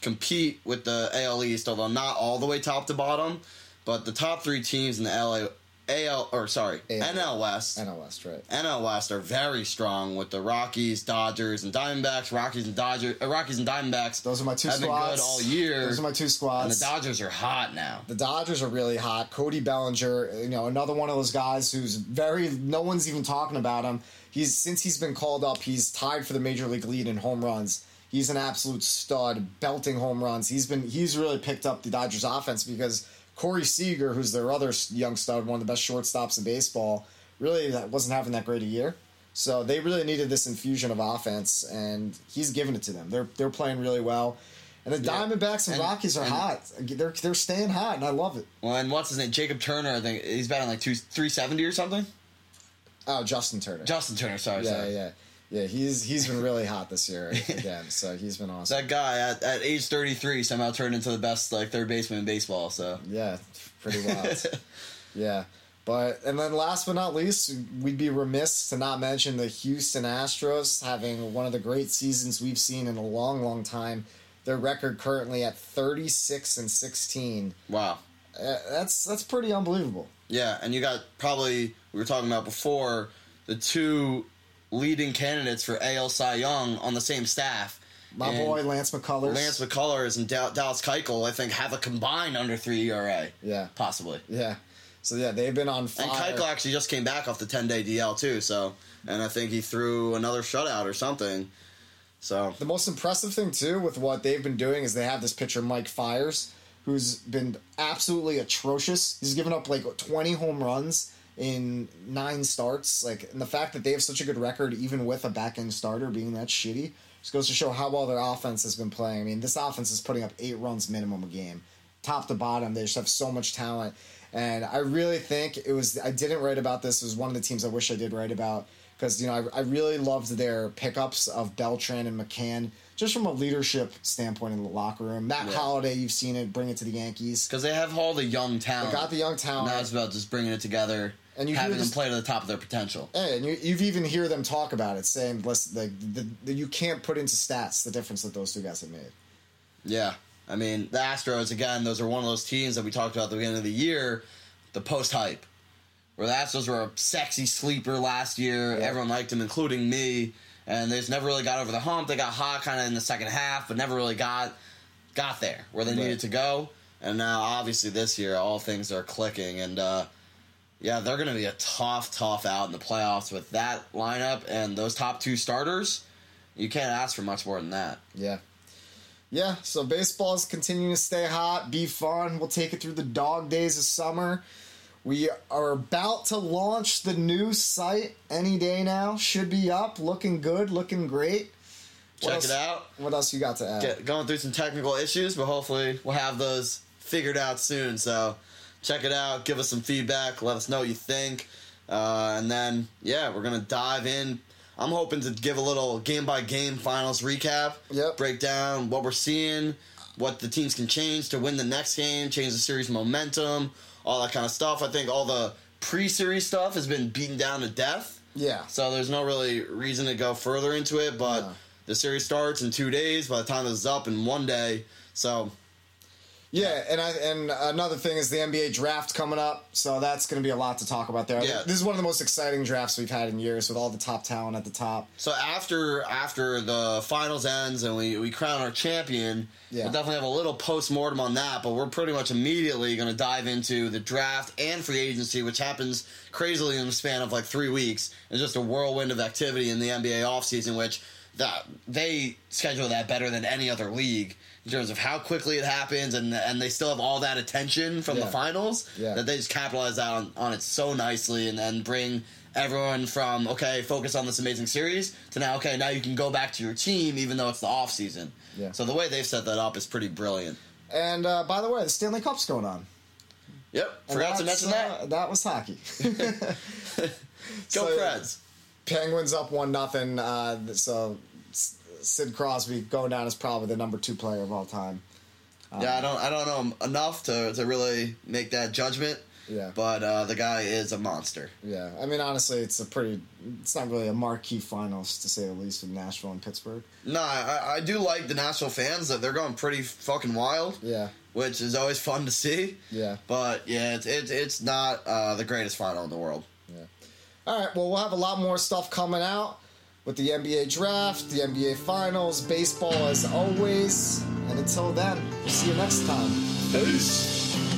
compete with the A L East, although not all the way top to bottom, but the top three teams in the L A A L or sorry, A L. N L West. N L West, right? N L West are very strong with the Rockies, Dodgers, and Diamondbacks. Rockies and Dodgers, uh, Rockies and Diamondbacks. Those are my two have squads. Been good all year. Those are my two squads. And the Dodgers are hot now. The Dodgers are really hot. Cody Bellinger, you know, another one of those guys who's very. No one's even talking about him. He's since he's been called up, he's tied for the major league lead in home runs. He's an absolute stud, belting home runs. He's been. He's really picked up the Dodgers' offense because Corey Seager, who's their other young stud, one of the best shortstops in baseball, really wasn't having that great a year. So they really needed this infusion of offense, and he's giving it to them. They're they're playing really well. And the yeah. Diamondbacks and, and Rockies are and, hot. They're they're staying hot, and I love it. Well, and what's his name? Jacob Turner, I think. He's batting like two, three seventy or something? Oh, Justin Turner. Justin Turner, sorry. Yeah, sorry. yeah. Yeah, he's he's been really hot this year again, so he's been awesome. That guy at, at age thirty-three somehow turned into the best like third baseman in baseball. So yeah, pretty wild. yeah, but and then last but not least, we'd be remiss to not mention the Houston Astros having one of the great seasons we've seen in a long, long time. Their record currently at thirty-six and sixteen. Wow, uh, that's that's pretty unbelievable. Yeah, and you got probably we were talking about before the two leading candidates for A L Cy Young on the same staff. My and boy, Lance McCullers. Lance McCullers and da- Dallas Keuchel, I think, have a combined under three E R A. Yeah. Possibly. Yeah. So, yeah, they've been on fire. And Keuchel actually just came back off the ten-day D L, too, so, and I think he threw another shutout or something. So the most impressive thing, too, with what they've been doing is they have this pitcher, Mike Fiers, who's been absolutely atrocious. He's given up, like, twenty home runs in nine starts, like, and the fact that they have such a good record, even with a back end starter being that shitty, just goes to show how well their offense has been playing. I mean, this offense is putting up eight runs minimum a game, top to bottom. They just have so much talent, and I really think it was. I didn't write about this. It was one of the teams I wish I did write about because you know I, I really loved their pickups of Beltran and McCann, just from a leadership standpoint in the locker room. Matt yeah. Holliday, you've seen it, bring it to the Yankees because they have all the young talent. They got the young talent. Now it's about just bringing it together. And you having them play to the top of their potential. And you you even hear them talk about it, saying, listen, like the, the, you can't put into stats the difference that those two guys have made. Yeah. I mean, the Astros, again, those are one of those teams that we talked about at the beginning of the year, the post-hype, where the Astros were a sexy sleeper last year. Yeah. Everyone liked them, including me. and they just never really got over the hump. They got hot kind of in the second half, but never really got got there where they right. needed to go. And now, obviously, this year, all things are clicking. And, uh, yeah, they're going to be a tough, tough out in the playoffs with that lineup and those top two starters. You can't ask for much more than that. Yeah. Yeah, so baseball's continuing to stay hot, be fun. We'll take it through the dog days of summer. We are about to launch the new site any day now. Should be up, looking good, looking great. Check else, it out. What else you got to add? Get, going through some technical issues, but hopefully we'll have those figured out soon. So check it out. Give us some feedback. Let us know what you think. Uh, and then, yeah, we're going to dive in. I'm hoping to give a little game-by-game finals recap. Yep. Break down what we're seeing, what the teams can change to win the next game, change the series momentum, all that kind of stuff. I think all the pre-series stuff has been beaten down to death. Yeah. So there's no really reason to go further into it, but no. The series starts in two days by the time this is up in one day. So, yeah, yeah. and I, and another thing is the N B A draft coming up, so that's going to be a lot to talk about there. Yeah. This is one of the most exciting drafts we've had in years with all the top talent at the top. So after after the finals ends and we, we crown our champion, yeah. we'll definitely have a little post-mortem on that, but we're pretty much immediately going to dive into the draft and free agency, which happens crazily in the span of like three weeks. It's just a whirlwind of activity in the N B A offseason, which that they schedule that better than any other league in terms of how quickly it happens, and and they still have all that attention from yeah. the finals yeah. that they just capitalize on, on it so nicely, and then bring everyone from, okay, focus on this amazing series, to now, okay, now you can go back to your team even though it's the off season. Yeah. So the way they've set that up is pretty brilliant. And uh, by the way, the Stanley Cup's going on. Yep, and forgot to mention uh, that. That was hockey. Go so, Preds. Penguins up one nothing. Uh, so Sid Crosby going down is probably the number two player of all time. Um, yeah, I don't, I don't know him enough to, to really make that judgment. Yeah, but uh, the guy is a monster. Yeah, I mean, honestly, it's a pretty, it's not really a marquee finals to say the least in Nashville and Pittsburgh. No, I, I do like the Nashville fans. That they're going pretty fucking wild. Yeah, which is always fun to see. Yeah, but yeah, it's it's it's not uh, the greatest final in the world. Yeah. All right, well, we'll have a lot more stuff coming out with the N B A draft, the N B A finals, baseball as always. And until then, we'll see you next time. Peace.